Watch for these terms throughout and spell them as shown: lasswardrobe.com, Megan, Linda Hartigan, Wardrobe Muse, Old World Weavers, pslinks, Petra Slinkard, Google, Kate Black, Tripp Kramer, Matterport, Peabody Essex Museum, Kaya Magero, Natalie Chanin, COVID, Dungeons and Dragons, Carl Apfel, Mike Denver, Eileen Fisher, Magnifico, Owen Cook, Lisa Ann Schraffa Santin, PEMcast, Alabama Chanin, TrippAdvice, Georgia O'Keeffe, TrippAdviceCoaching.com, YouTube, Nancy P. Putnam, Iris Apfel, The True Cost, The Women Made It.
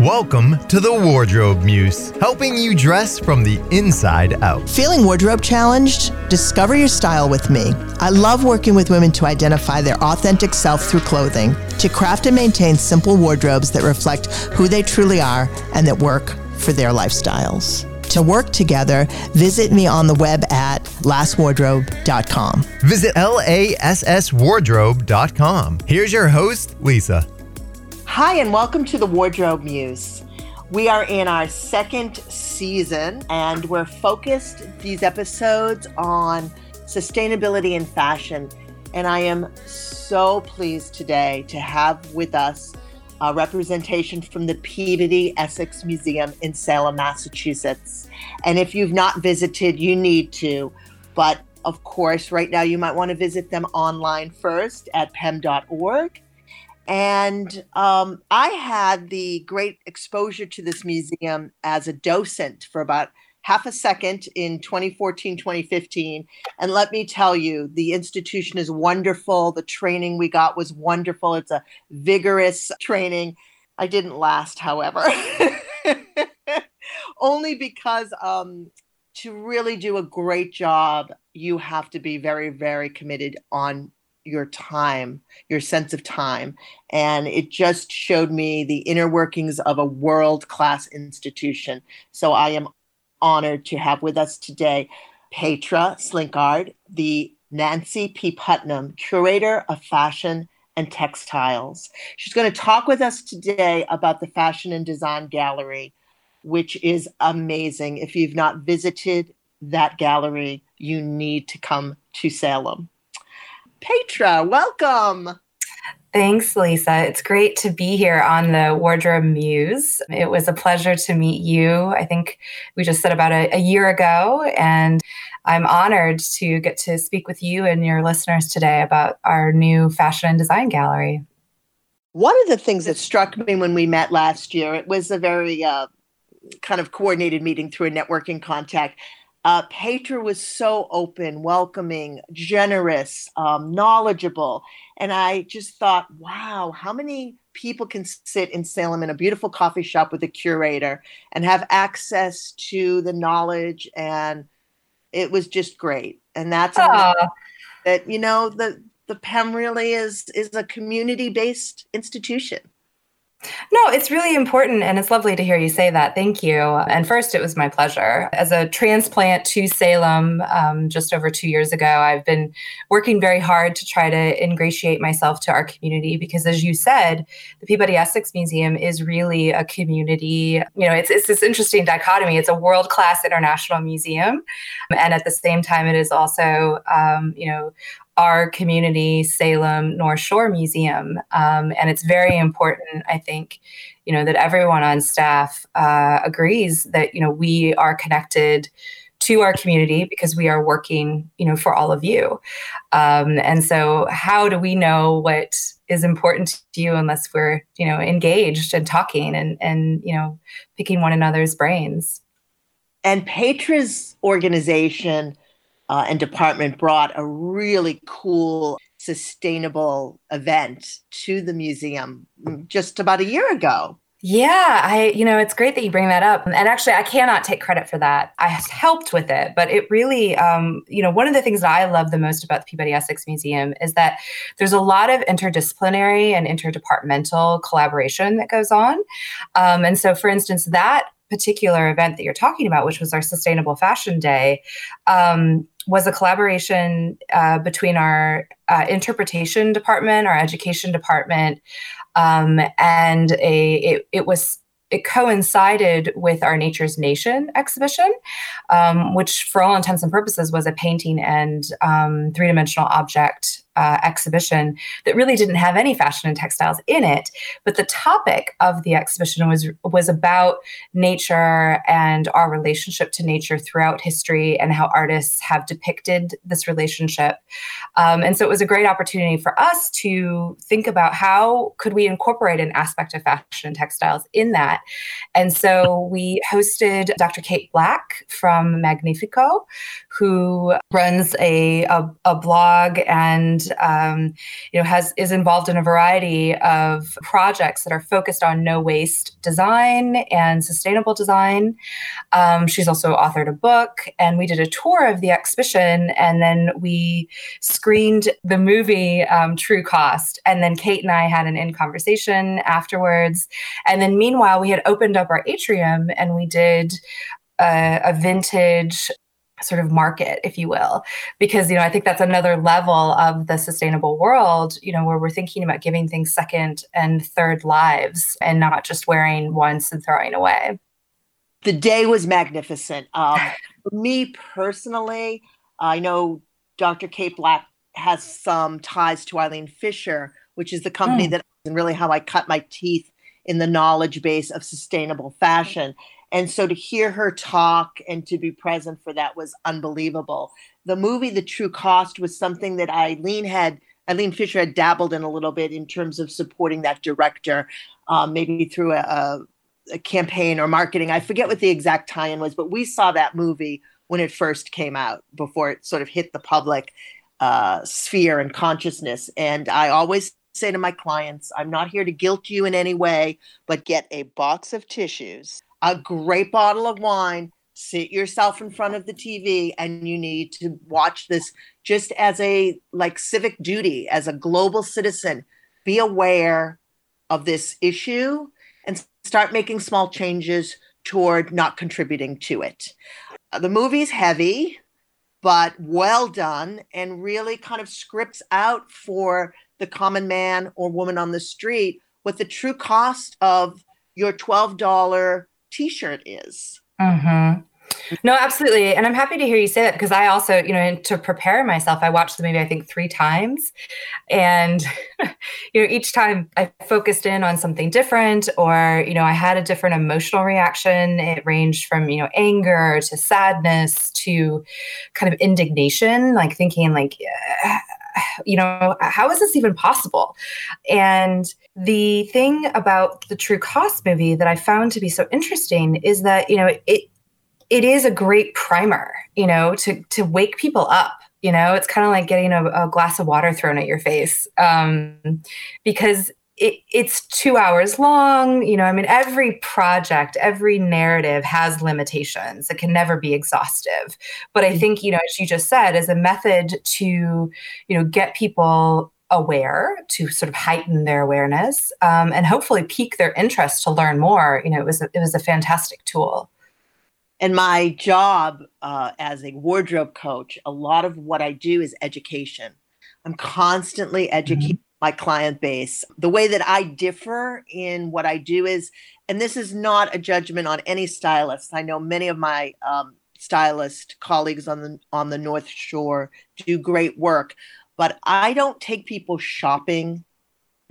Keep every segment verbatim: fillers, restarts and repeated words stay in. Welcome to the Wardrobe Muse, helping you dress from the inside out. Feeling wardrobe challenged? Discover your style with me. I love working with women to identify their authentic self through clothing, to craft and maintain simple wardrobes that reflect who they truly are and that work for their lifestyles. To work together, visit me on the web at lass wardrobe dot com. Visit L A S S wardrobe dot com. Here's your host, Lisa. Hi, and welcome to the Wardrobe Muse. We are in our second season, and we're focused these episodes on sustainability and fashion. And I am so pleased today to have with us a representation from the Peabody Essex Museum in Salem, Massachusetts. And if you've not visited, you need to. But of course, right now, you might want to visit them online first at pem dot org. And um, I had the great exposure to this museum as a docent for about half a second in twenty fourteen, twenty fifteen. And let me tell you, the institution is wonderful. The training we got was wonderful. It's a vigorous training. I didn't last, however, only because um, to really do a great job, you have to be very, very committed on your time, your sense of time. And it just showed me the inner workings of a world-class institution. So I am honored to have with us today Petra Slinkard, the Nancy P. Putnam Curator of Fashion and Textiles. She's going to talk with us today about the Fashion and Design Gallery, which is amazing. If you've not visited that gallery, you need to come to Salem. Petra, welcome. Thanks, Lisa. It's great to be here on the Wardrobe Muse. It was a pleasure to meet you. I think we just said about a, a year ago, and I'm honored to get to speak with you and your listeners today about our new Fashion and Design Gallery. One of the things that struck me when we met last year, it was a very uh, kind of coordinated meeting through a networking contact. Uh, Petra was so open, welcoming, generous, um, knowledgeable. And I just thought, wow, how many people can sit in Salem in a beautiful coffee shop with a curator and have access to the knowledge? And it was just great. And that's that, you know, the, the P E M really is, is a community-based institution. No, it's really important, and it's lovely to hear you say that. Thank you. And first, it was my pleasure. As a transplant to Salem um, just over two years ago, I've been working very hard to try to ingratiate myself to our community because, as you said, the Peabody Essex Museum is really a community. You know, it's, it's this interesting dichotomy. It's a world-class international museum, and at the same time, it is also, um, you know, our community, Salem North Shore Museum. Um, and it's very important, I think, you know, that everyone on staff uh, agrees that, you know, we are connected to our community because we are working, you know, for all of you. Um, and so how do we know what is important to you unless we're, you know, engaged and talking and, and you know, picking one another's brains? And Petra's organization Uh, and department brought a really cool, sustainable event to the museum just about a year ago. Yeah, I, you know, it's great that you bring that up. And actually, I cannot take credit for that. I helped with it, but it really, um, you know, one of the things that I love the most about the Peabody Essex Museum is that there's a lot of interdisciplinary and interdepartmental collaboration that goes on. Um, and so, for instance, that particular event that you're talking about, which was our Sustainable Fashion Day, um, was a collaboration uh, between our uh, interpretation department, our education department, um, and a it, it was it coincided with our Nature's Nation exhibition, um, which for all intents and purposes was a painting and um, three-dimensional object uh, exhibition that really didn't have any fashion and textiles in it. But the topic of the exhibition was was about nature and our relationship to nature throughout history and how artists have depicted this relationship. Um, and so it was a great opportunity for us to think about how could we incorporate an aspect of fashion and textiles in that. And so we hosted Doctor Kate Black from Magnifico, who runs a, a, a blog and and um, you know has is involved in a variety of projects that are focused on no waste design and sustainable design. Um, she's also authored a book, and we did a tour of the exhibition, and then we screened the movie um, True Cost, and then Kate and I had an in conversation afterwards, and then meanwhile we had opened up our atrium and we did a, a vintage sort of market, if you will, because, you know, I think that's another level of the sustainable world, you know, where we're thinking about giving things second and third lives and not just wearing once and throwing away. The day was magnificent. Um, for me personally, I know Doctor Kate Black has some ties to Eileen Fisher, which is the company mm. that really how I cut my teeth in the knowledge base of sustainable fashion. And so to hear her talk and to be present for that was unbelievable. The movie, The True Cost, was something that Eileen had, Eileen Fisher had dabbled in a little bit in terms of supporting that director, um, maybe through a, a campaign or marketing. I forget what the exact tie-in was, but we saw that movie when it first came out, before it sort of hit the public uh, sphere and consciousness. And I always say to my clients, I'm not here to guilt you in any way, but get a box of tissues, a great bottle of wine, sit yourself in front of the T V, and you need to watch this just as a like civic duty, as a global citizen. Be aware of this issue and start making small changes toward not contributing to it. The movie's heavy, but well done, and really kind of scripts out for the common man or woman on the street what the true cost of your twelve dollars T-shirt is. Mm-hmm. No, absolutely. And I'm happy to hear you say that, because I also, you know, to prepare myself, I watched the movie, I think, three times. And, you know, each time I focused in on something different, or, you know, I had a different emotional reaction. It ranged from, you know, anger to sadness to kind of indignation, like thinking like, yeah, you know, how is this even possible? And the thing about the True Cost movie that I found to be so interesting is that, you know, it it is a great primer, you know, to to wake people up. You know, it's kind of like getting a, a glass of water thrown at your face, um, because it, it's two hours long. You know, I mean, every project, every narrative has limitations. It can never be exhaustive. But I think, you know, as you just said, as a method to, you know, get people aware, to sort of heighten their awareness, um, and hopefully pique their interest to learn more, you know, it was a, it was a fantastic tool. And my job uh, as a wardrobe coach, a lot of what I do is education. I'm constantly educating mm-hmm. my client base. The way that I differ in what I do is, and this is not a judgment on any stylist. I know many of my um, stylist colleagues on the on the North Shore do great work, but I don't take people shopping.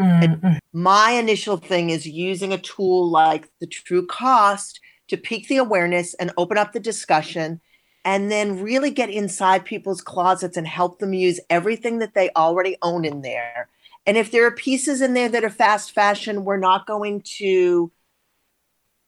Mm-hmm. My initial thing is using a tool like the True Cost to pique the awareness and open up the discussion, and then really get inside people's closets and help them use everything that they already own in there. And if there are pieces in there that are fast fashion, we're not going to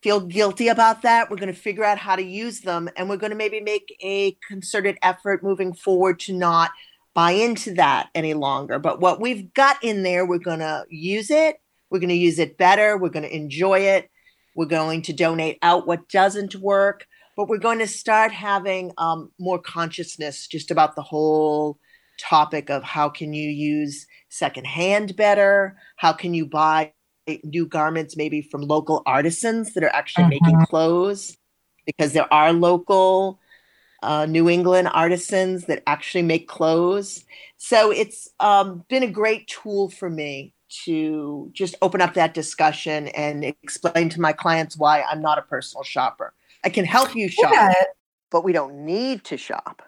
feel guilty about that. We're going to figure out how to use them, and we're going to maybe make a concerted effort moving forward to not buy into that any longer. But what we've got in there, we're going to use it. We're going to use it better. We're going to enjoy it. We're going to donate out what doesn't work, but we're going to start having um, more consciousness just about the whole topic of how can you use secondhand better? How can you buy new garments maybe from local artisans that are actually mm-hmm. making clothes? Because there are local uh, New England artisans that actually make clothes. So it's um, been a great tool for me to just open up that discussion and explain to my clients why I'm not a personal shopper. I can help you shop, yeah. but we don't need to shop.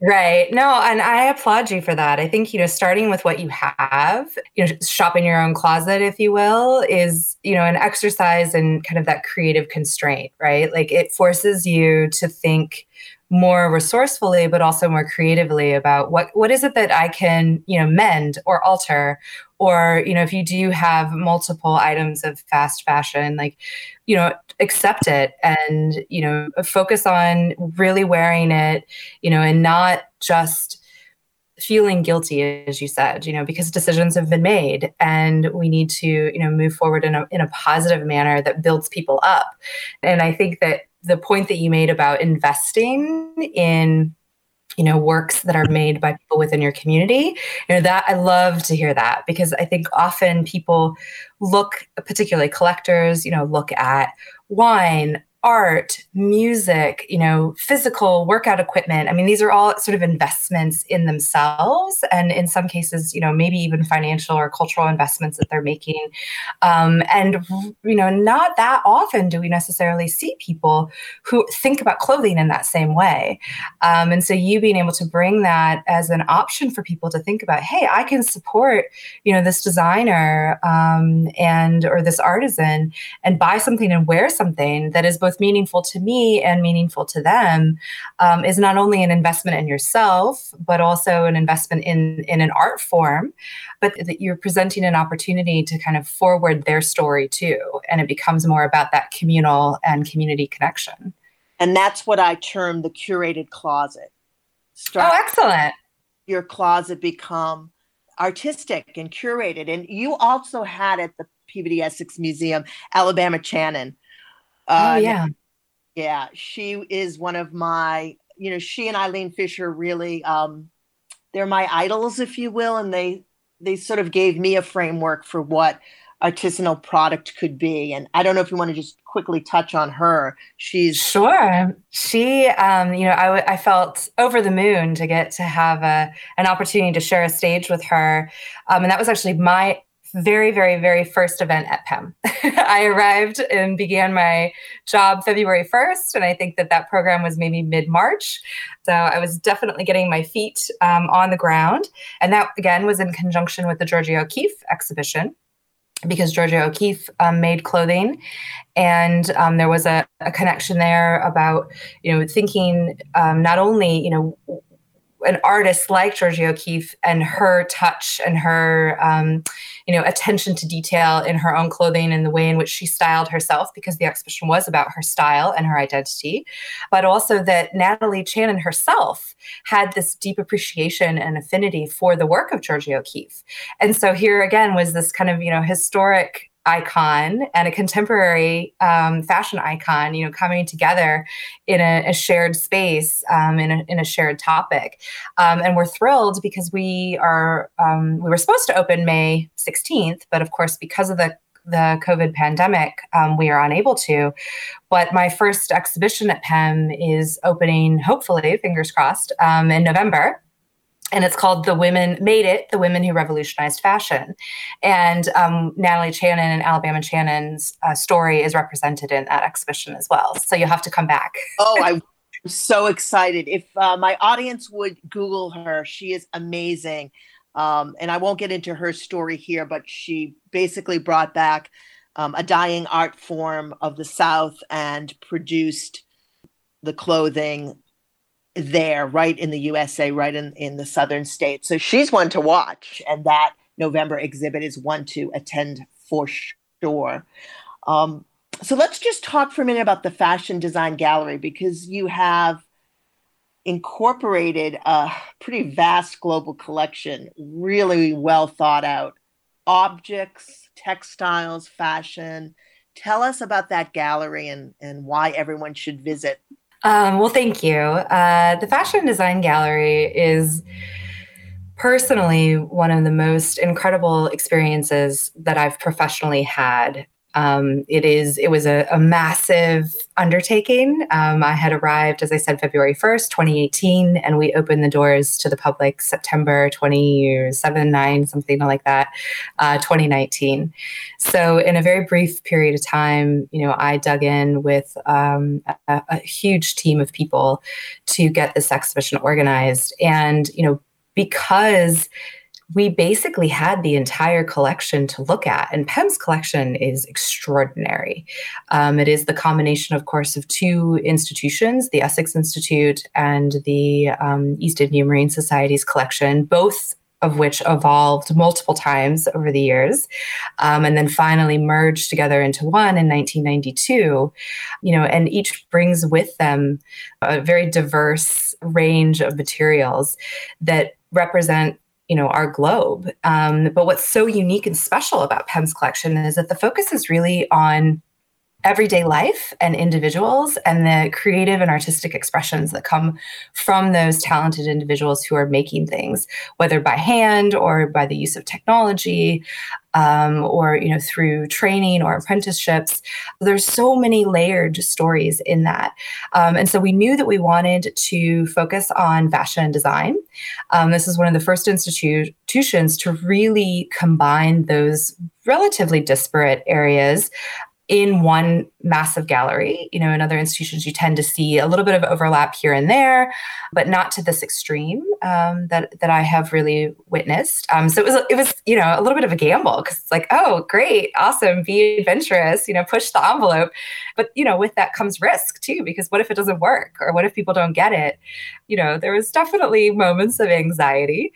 Right. No, and I applaud you for that. I think, you know, starting with what you have, you know, shopping your own closet, if you will, is, you know, an exercise in kind of that creative constraint, right? Like it forces you to think more resourcefully, but also more creatively about what, what is it that I can, you know, mend or alter. Or, you know, if you do have multiple items of fast fashion, like, you know, accept it and, you know, focus on really wearing it, you know, and not just feeling guilty, as you said, you know, because decisions have been made and we need to, you know, move forward in a, in a positive manner that builds people up. And I think that the point that you made about investing in, you know, works that are made by people within your community, you know, that I love to hear that, because I think often people look, particularly collectors, you know, look at wine, art, music, you know, physical workout equipment. I mean, these are all sort of investments in themselves, and in some cases, you know, maybe even financial or cultural investments that they're making. Um, and, you know, not that often do we necessarily see people who think about clothing in that same way. Um, and so you being able to bring that as an option for people to think about, hey, I can support, you know, this designer um, and or this artisan and buy something and wear something that is both meaningful to me and meaningful to them, um, is not only an investment in yourself, but also an investment in, in an art form, but that you're presenting an opportunity to kind of forward their story too. And it becomes more about that communal and community connection. And that's what I term the curated closet. Start oh, excellent. Your closet become artistic and curated. And you also had at the Peabody Essex Museum, Alabama Chanin. Uh, oh, yeah. Yeah. She is one of my, you know, she and Eileen Fisher really, um, they're my idols, if you will. And they, they sort of gave me a framework for what artisanal product could be. And I don't know if you want to just quickly touch on her. She's sure. She, um, you know, I, w- I felt over the moon to get to have a, an opportunity to share a stage with her. Um, and that was actually my very, very, very first event at P E M. I arrived and began my job February first. And I think that that program was maybe mid-March. So I was definitely getting my feet um, on the ground. And that, again, was in conjunction with the Georgia O'Keeffe exhibition, because Georgia O'Keeffe um, made clothing. And um, there was a, a connection there about, you know, thinking um, not only, you know, an artist like Georgia O'Keeffe and her touch and her, um, you know, attention to detail in her own clothing and the way in which she styled herself, because the exhibition was about her style and her identity, but also that Natalie Chanin herself had this deep appreciation and affinity for the work of Georgia O'Keeffe. And so here again was this kind of, you know, historic icon and a contemporary um, fashion icon, you know, coming together in a, a shared space, um, in, a, in a shared topic. Um, and we're thrilled because we are, um, we were supposed to open May sixteenth, but of course, because of the the COVID pandemic, um, we are unable to. But my first exhibition at P E M is opening, hopefully, fingers crossed, um, in November. And it's called The Women Made It, The Women Who Revolutionized Fashion. And um, Natalie Chanin and Alabama Chanin's uh, story is represented in that exhibition as well. So you'll have to come back. Oh, I'm so excited. If uh, my audience would Google her, she is amazing. Um, and I won't get into her story here, but she basically brought back um, a dying art form of the South and produced the clothing there, right in the U S A, right in, in the southern states. So she's one to watch. And that November exhibit is one to attend for sure. Um, so let's just talk for a minute about the Fashion Design Gallery, because you have incorporated a pretty vast global collection, really well thought out objects, textiles, fashion. Tell us about that gallery and, and why everyone should visit. Um, well, thank you. Uh, the Fashion Design Gallery is personally one of the most incredible experiences that I've professionally had. Um, it is. It was a, a massive undertaking. Um, I had arrived, as I said, February first, twenty eighteen, and we opened the doors to the public September twenty-seventh, nine, something like that, uh, twenty nineteen. So in a very brief period of time, you know, I dug in with um, a, a huge team of people to get this exhibition organized. And, you know, because we basically had the entire collection to look at, and P E M's collection is extraordinary. Um, it is the combination, of course, of two institutions, the Essex Institute and the um, East India Marine Society's collection, both of which evolved multiple times over the years, um, and then finally merged together into one in nineteen ninety-two, you know, and each brings with them a very diverse range of materials that represent, you know, our globe. Um, but what's so unique and special about P E M's collection is that the focus is really on everyday life and individuals and the creative and artistic expressions that come from those talented individuals who are making things, whether by hand or by the use of technology, um, or, you know, through training or apprenticeships. There's so many layered stories in that. Um, and so we knew that we wanted to focus on fashion and design. Um, this is one of the first institu- institutions to really combine those relatively disparate areas in one massive gallery. You know, in other institutions, you tend to see a little bit of overlap here and there, but not to this extreme um, that that I have really witnessed. Um, so it was, it was, you know, a little bit of a gamble because it's like, oh, great, awesome, be adventurous, you know, push the envelope. But, you know, with that comes risk too, because what if it doesn't work or what if people don't get it? You know, there was definitely moments of anxiety.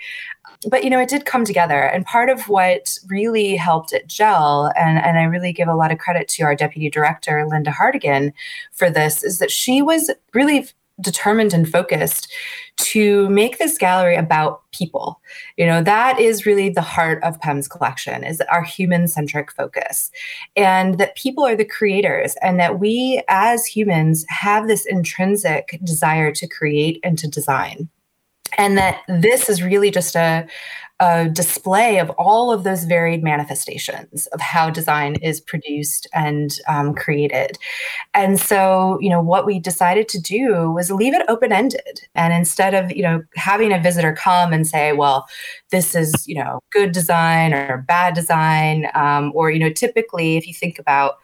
But, you know, it did come together. And part of what really helped it gel, and, and I really give a lot of credit to our deputy director, Linda Hartigan, for this, is that she was really determined and focused to make this gallery about people. You know, that is really the heart of P E M's collection, is our human-centric focus, and that people are the creators, and that we as humans have this intrinsic desire to create and to design. And that this is really just a, a display of all of those varied manifestations of how design is produced and um, created. And so, you know, what we decided to do was leave it open-ended. And instead of, you know, having a visitor come and say, well, this is, you know, good design or bad design, um, or, you know, typically if you think about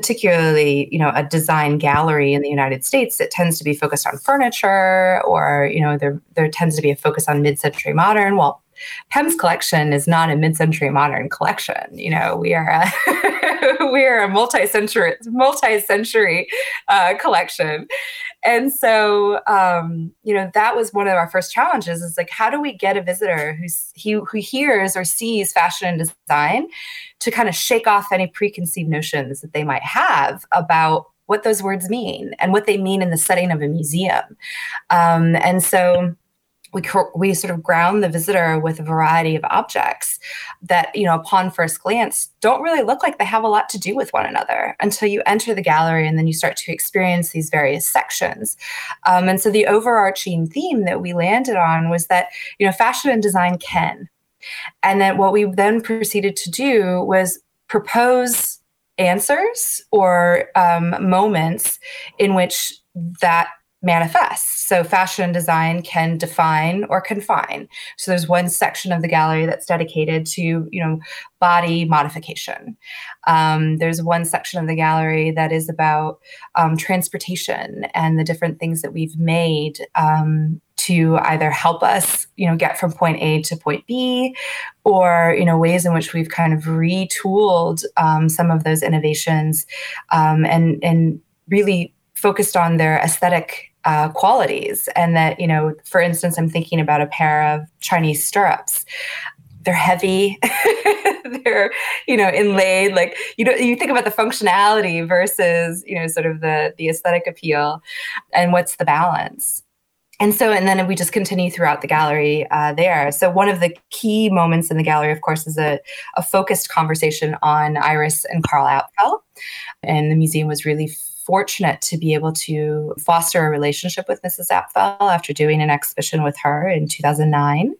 particularly, you know, a design gallery in the United States, it tends to be focused on furniture, or, you know, there there tends to be a focus on mid-century modern. Well, P E M's collection is not a mid-century modern collection. You know, we are a we are a multi-century multi-century uh, collection, and so um, you know, that was one of our first challenges. Is like, how do we get a visitor who's he who hears or sees fashion and design to kind of shake off any preconceived notions that they might have about what those words mean and what they mean in the setting of a museum, um, and so. We we sort of ground the visitor with a variety of objects that, you know, upon first glance, don't really look like they have a lot to do with one another until you enter the gallery and then you start to experience these various sections. Um, and so the overarching theme that we landed on was that, you know, fashion and design can. And then what we then proceeded to do was propose answers or um, moments in which that manifests. So fashion design can define or confine. So there's one section of the gallery that's dedicated to, you know, body modification. Um, there's one section of the gallery that is about um, transportation and the different things that we've made um, to either help us, you know, get from point A to point B, or, you know, ways in which we've kind of retooled um, some of those innovations um, and and really focused on their aesthetic uh, qualities. And that, you know, for instance, I'm thinking about a pair of Chinese stirrups. They're heavy, they're, you know, inlaid, like, you know, you think about the functionality versus, you know, sort of the, the aesthetic appeal and what's the balance. And so, and then we just continue throughout the gallery uh, there. So one of the key moments in the gallery, of course, is a, a focused conversation on Iris and Carl Apfel. And the museum was really fortunate to be able to foster a relationship with Missus Apfel after doing an exhibition with her in two thousand nine.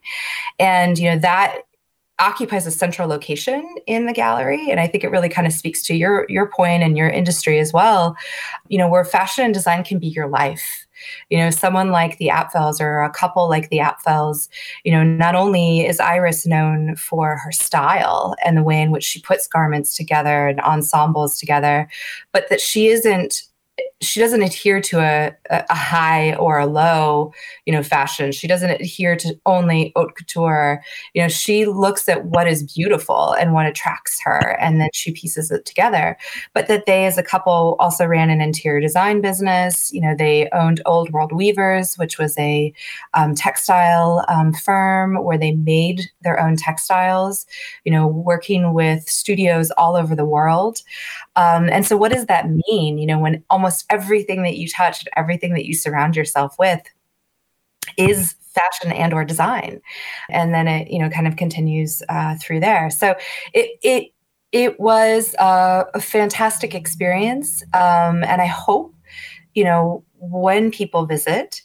And, you know, that occupies a central location in the gallery. And I think it really kind of speaks to your, your point and your industry as well, you know, where fashion and design can be your life. You know, someone like the Apfels or a couple like the Apfels, you know, not only is Iris known for her style and the way in which she puts garments together and ensembles together, but that she isn't, she doesn't adhere to a, a high or a low, you know, fashion. She doesn't adhere to only haute couture. You know, she looks at what is beautiful and what attracts her, and then she pieces it together. But that they, as a couple, also ran an interior design business. You know, they owned Old World Weavers, which was a um, textile um, firm where they made their own textiles, you know, working with studios all over the world. Um, and so what does that mean? You know, when almost everything that you touch, everything that you surround yourself with is fashion and or design. And then it, you know, kind of continues uh, through there. So it, it, it was uh, a fantastic experience. Um, and I hope, you know, when people visit,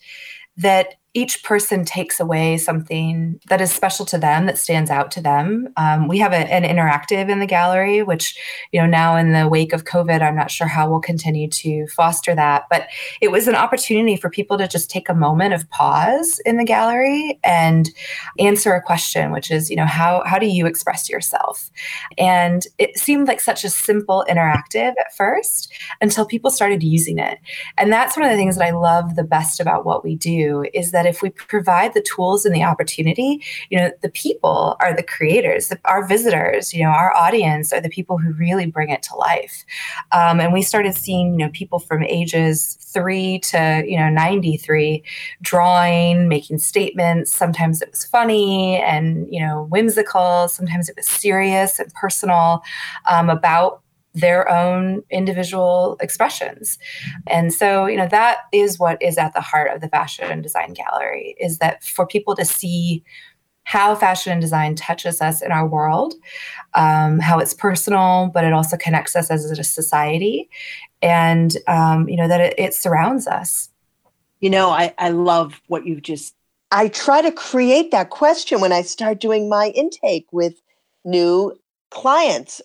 that each person takes away something that is special to them, that stands out to them. Um, we have a, an interactive in the gallery, which, you know, now in the wake of COVID, I'm not sure how we'll continue to foster that. But it was an opportunity for people to just take a moment of pause in the gallery and answer a question, which is, you know, how how do you express yourself? And it seemed like such a simple interactive at first until people started using it. And that's one of the things that I love the best about what we do is that That if we provide the tools and the opportunity, you know, the people are the creators, the, our visitors, you know, our audience are the people who really bring it to life. Um, and we started seeing, you know, people from ages three to, you know, ninety-three drawing, making statements. Sometimes it was funny and, you know, whimsical. Sometimes it was serious and personal um, about their own individual expressions. And so, you know, that is what is at the heart of the Fashion and Design Gallery, is that for people to see how fashion and design touches us in our world, um, how it's personal, but it also connects us as a society, and, um, you know, that it, it surrounds us. You know, I, I love what you've just, I try to create that question when I start doing my intake with new clients.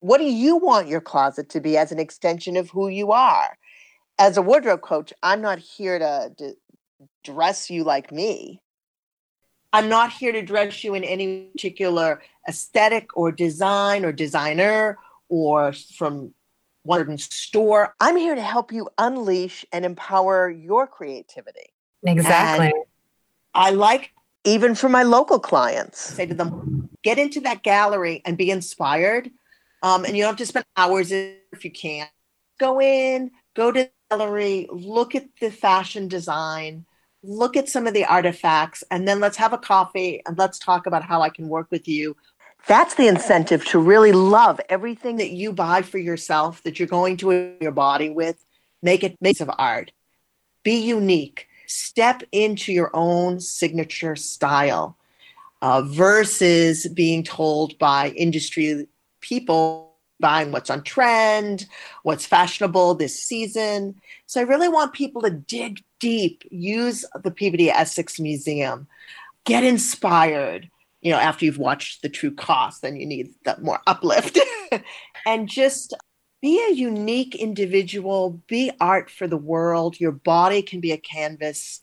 What do you want your closet to be as an extension of who you are? As a wardrobe coach, I'm not here to d- dress you like me. I'm not here to dress you in any particular aesthetic or design or designer or from one store. I'm here to help you unleash and empower your creativity. Exactly. And I like, even for my local clients, say to them, get into that gallery and be inspired. Um, and you don't have to spend hours if you can. Go in, go to the gallery, look at the fashion design, look at some of the artifacts, and then let's have a coffee and let's talk about how I can work with you. That's the incentive to really love everything that you buy for yourself, that you're going to your body with. Make it a piece of art. Be unique. Step into your own signature style uh, versus being told by industry people buying what's on trend, what's fashionable this season. So I really want people to dig deep, use the Peabody Essex Museum, get inspired, you know, after you've watched The True Cost, then you need that more uplift. And just be a unique individual, be art for the world. Your body can be a canvas.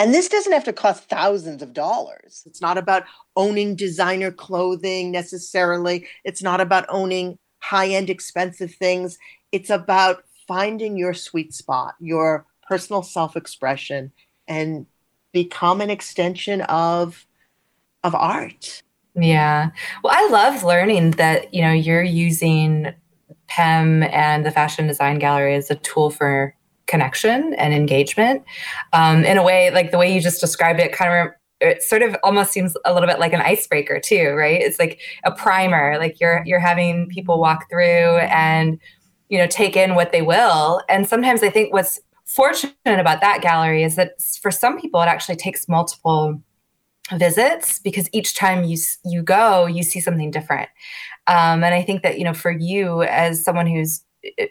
And this doesn't have to cost thousands of dollars. It's not about owning designer clothing necessarily. It's not about owning high-end expensive things. It's about finding your sweet spot, your personal self-expression, and become an extension of, of art. Yeah. Well, I love learning that, you know, you're using P E M and the Fashion Design Gallery as a tool for connection and engagement, um, in a way, like the way you just described it, kind of, it sort of almost seems a little bit like an icebreaker too, right? It's like a primer, like you're, you're having people walk through and, you know, take in what they will. And sometimes I think what's fortunate about that gallery is that for some people, it actually takes multiple visits, because each time you, you go, you see something different. Um, and I think that, you know, for you as someone who's,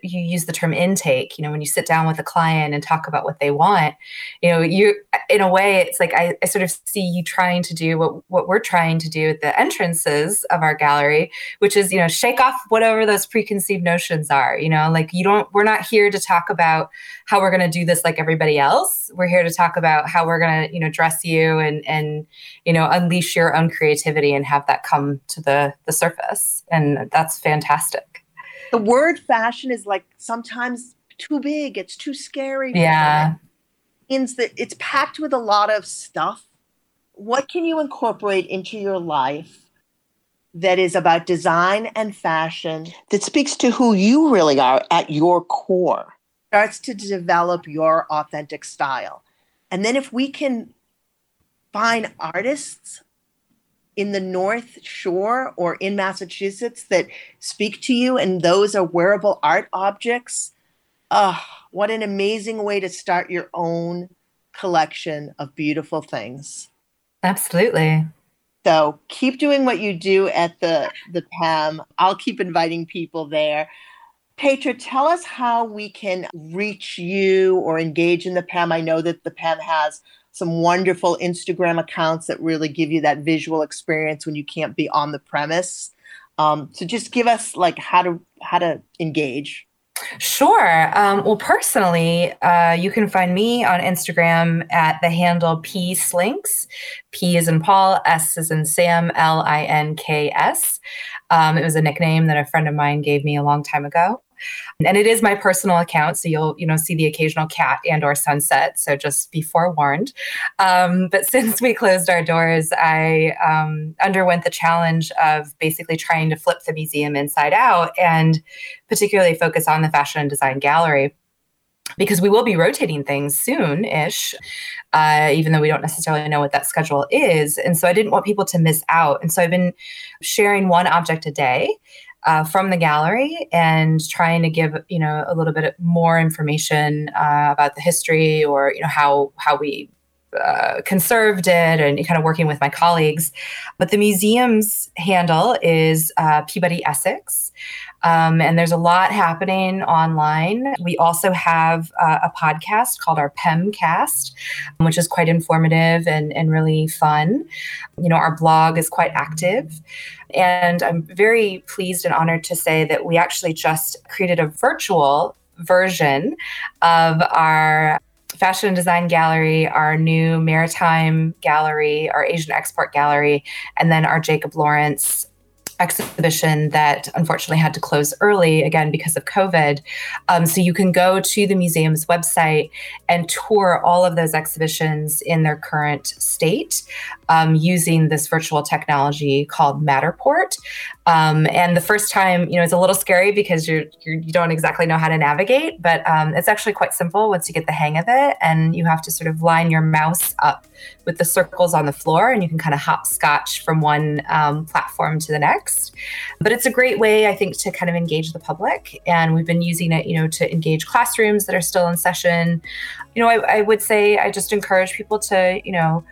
you use the term intake, you know, when you sit down with a client and talk about what they want, you know, you, in a way, it's like, I, I sort of see you trying to do what, what we're trying to do at the entrances of our gallery, which is, you know, shake off whatever those preconceived notions are, you know, like you don't, we're not here to talk about how we're going to do this like everybody else. We're here to talk about how we're going to, you know, dress you and, and, you know, unleash your own creativity and have that come to the, the surface. And that's fantastic. The word fashion is like sometimes too big. It's too scary. Yeah. It means that it's packed with a lot of stuff. What can you incorporate into your life that is about design and fashion, that speaks to who you really are at your core? Starts to develop your authentic style. And then if we can find artists in the North Shore or in Massachusetts that speak to you, and those are wearable art objects. Oh, what an amazing way to start your own collection of beautiful things. Absolutely. So keep doing what you do at the, the P A M. I'll keep inviting people there. Petra, tell us how we can reach you or engage in the P A M. I know that the P A M has some wonderful Instagram accounts that really give you that visual experience when you can't be on the premise. Um, so just give us like how to how to engage. Sure. Um, well, personally, uh, you can find me on Instagram at the handle pslinks. P is in Paul, S is in Sam, L I N K S. Um, it was a nickname that a friend of mine gave me a long time ago. And it is my personal account, so you'll you know see the occasional cat and or sunset, so just be forewarned. Um, but since we closed our doors, I um, underwent the challenge of basically trying to flip the museum inside out and particularly focus on the fashion and design gallery, because we will be rotating things soon-ish, uh, even though we don't necessarily know what that schedule is. And so I didn't want people to miss out. And so I've been sharing one object a day Uh, from the gallery and trying to give, you know, a little bit more information uh, about the history or, you know, how how we uh, conserved it, and kind of working with my colleagues. But the museum's handle is uh, Peabody Essex. Um, and there's a lot happening online. We also have uh, a podcast called our PEMcast, which is quite informative and, and really fun. You know, our blog is quite active. And I'm very pleased and honored to say that we actually just created a virtual version of our Fashion and Design Gallery, our new Maritime Gallery, our Asian Export Gallery, and then our Jacob Lawrence exhibition that unfortunately had to close early again because of COVID. Um, so you can go to the museum's website and tour all of those exhibitions in their current state um, using this virtual technology called Matterport. Um, and the first time, you know, it's a little scary because you're, you're, you don't exactly know how to navigate, but um, it's actually quite simple once you get the hang of it, and you have to sort of line your mouse up with the circles on the floor, and you can kind of hopscotch from one um, platform to the next. But it's a great way, I think, to kind of engage the public. And we've been using it, you know, to engage classrooms that are still in session. You know, I, I would say I just encourage people to, you know,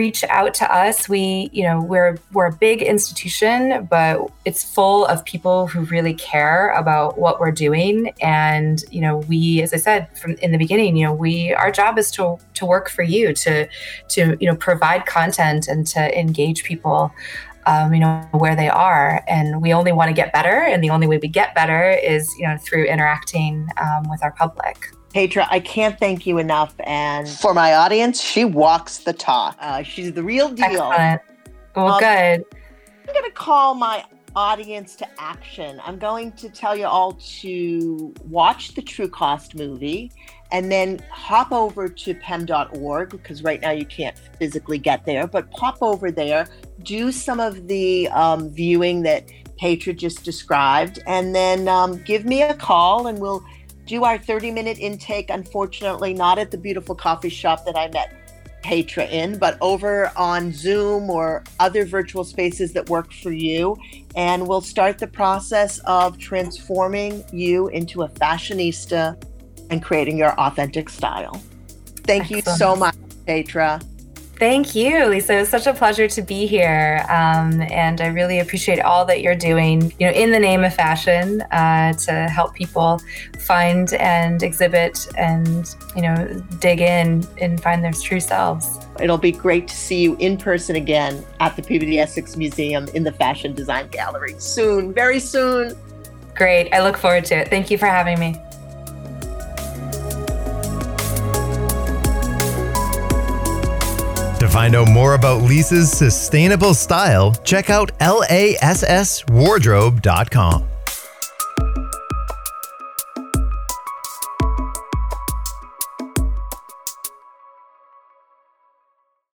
reach out to us. We, you know, we're we're a big institution, but it's full of people who really care about what we're doing. And, you know, we, as I said from in the beginning, you know, we our job is to to work for you, to to you know provide content and to engage people, um, you know, where they are. And we only want to get better, and the only way we get better is, you know, through interacting um, with our public. Petra, I can't thank you enough. And for my audience, she walks the talk. Uh, she's the real deal. Excellent. Well, um, good. I'm going to call my audience to action. I'm going to tell you all to watch the True Cost movie and then hop over to P E M dot org, because right now you can't physically get there, but pop over there, do some of the um, viewing that Petra just described, and then um, give me a call and we'll do our thirty-minute intake, unfortunately, not at the beautiful coffee shop that I met Petra in, but over on Zoom or other virtual spaces that work for you. And we'll start the process of transforming you into a fashionista and creating your authentic style. Thank Excellent. You so much, Petra. Thank you, Lisa. It was such a pleasure to be here. Um, and I really appreciate all that you're doing, you know, in the name of fashion, uh, to help people find and exhibit and, you know, dig in and find their true selves. It'll be great to see you in person again at the Peabody Essex Museum in the Fashion Design Gallery soon, very soon. Great. I look forward to it. Thank you for having me. To find out more about Lisa's sustainable style, check out lass wardrobe dot com.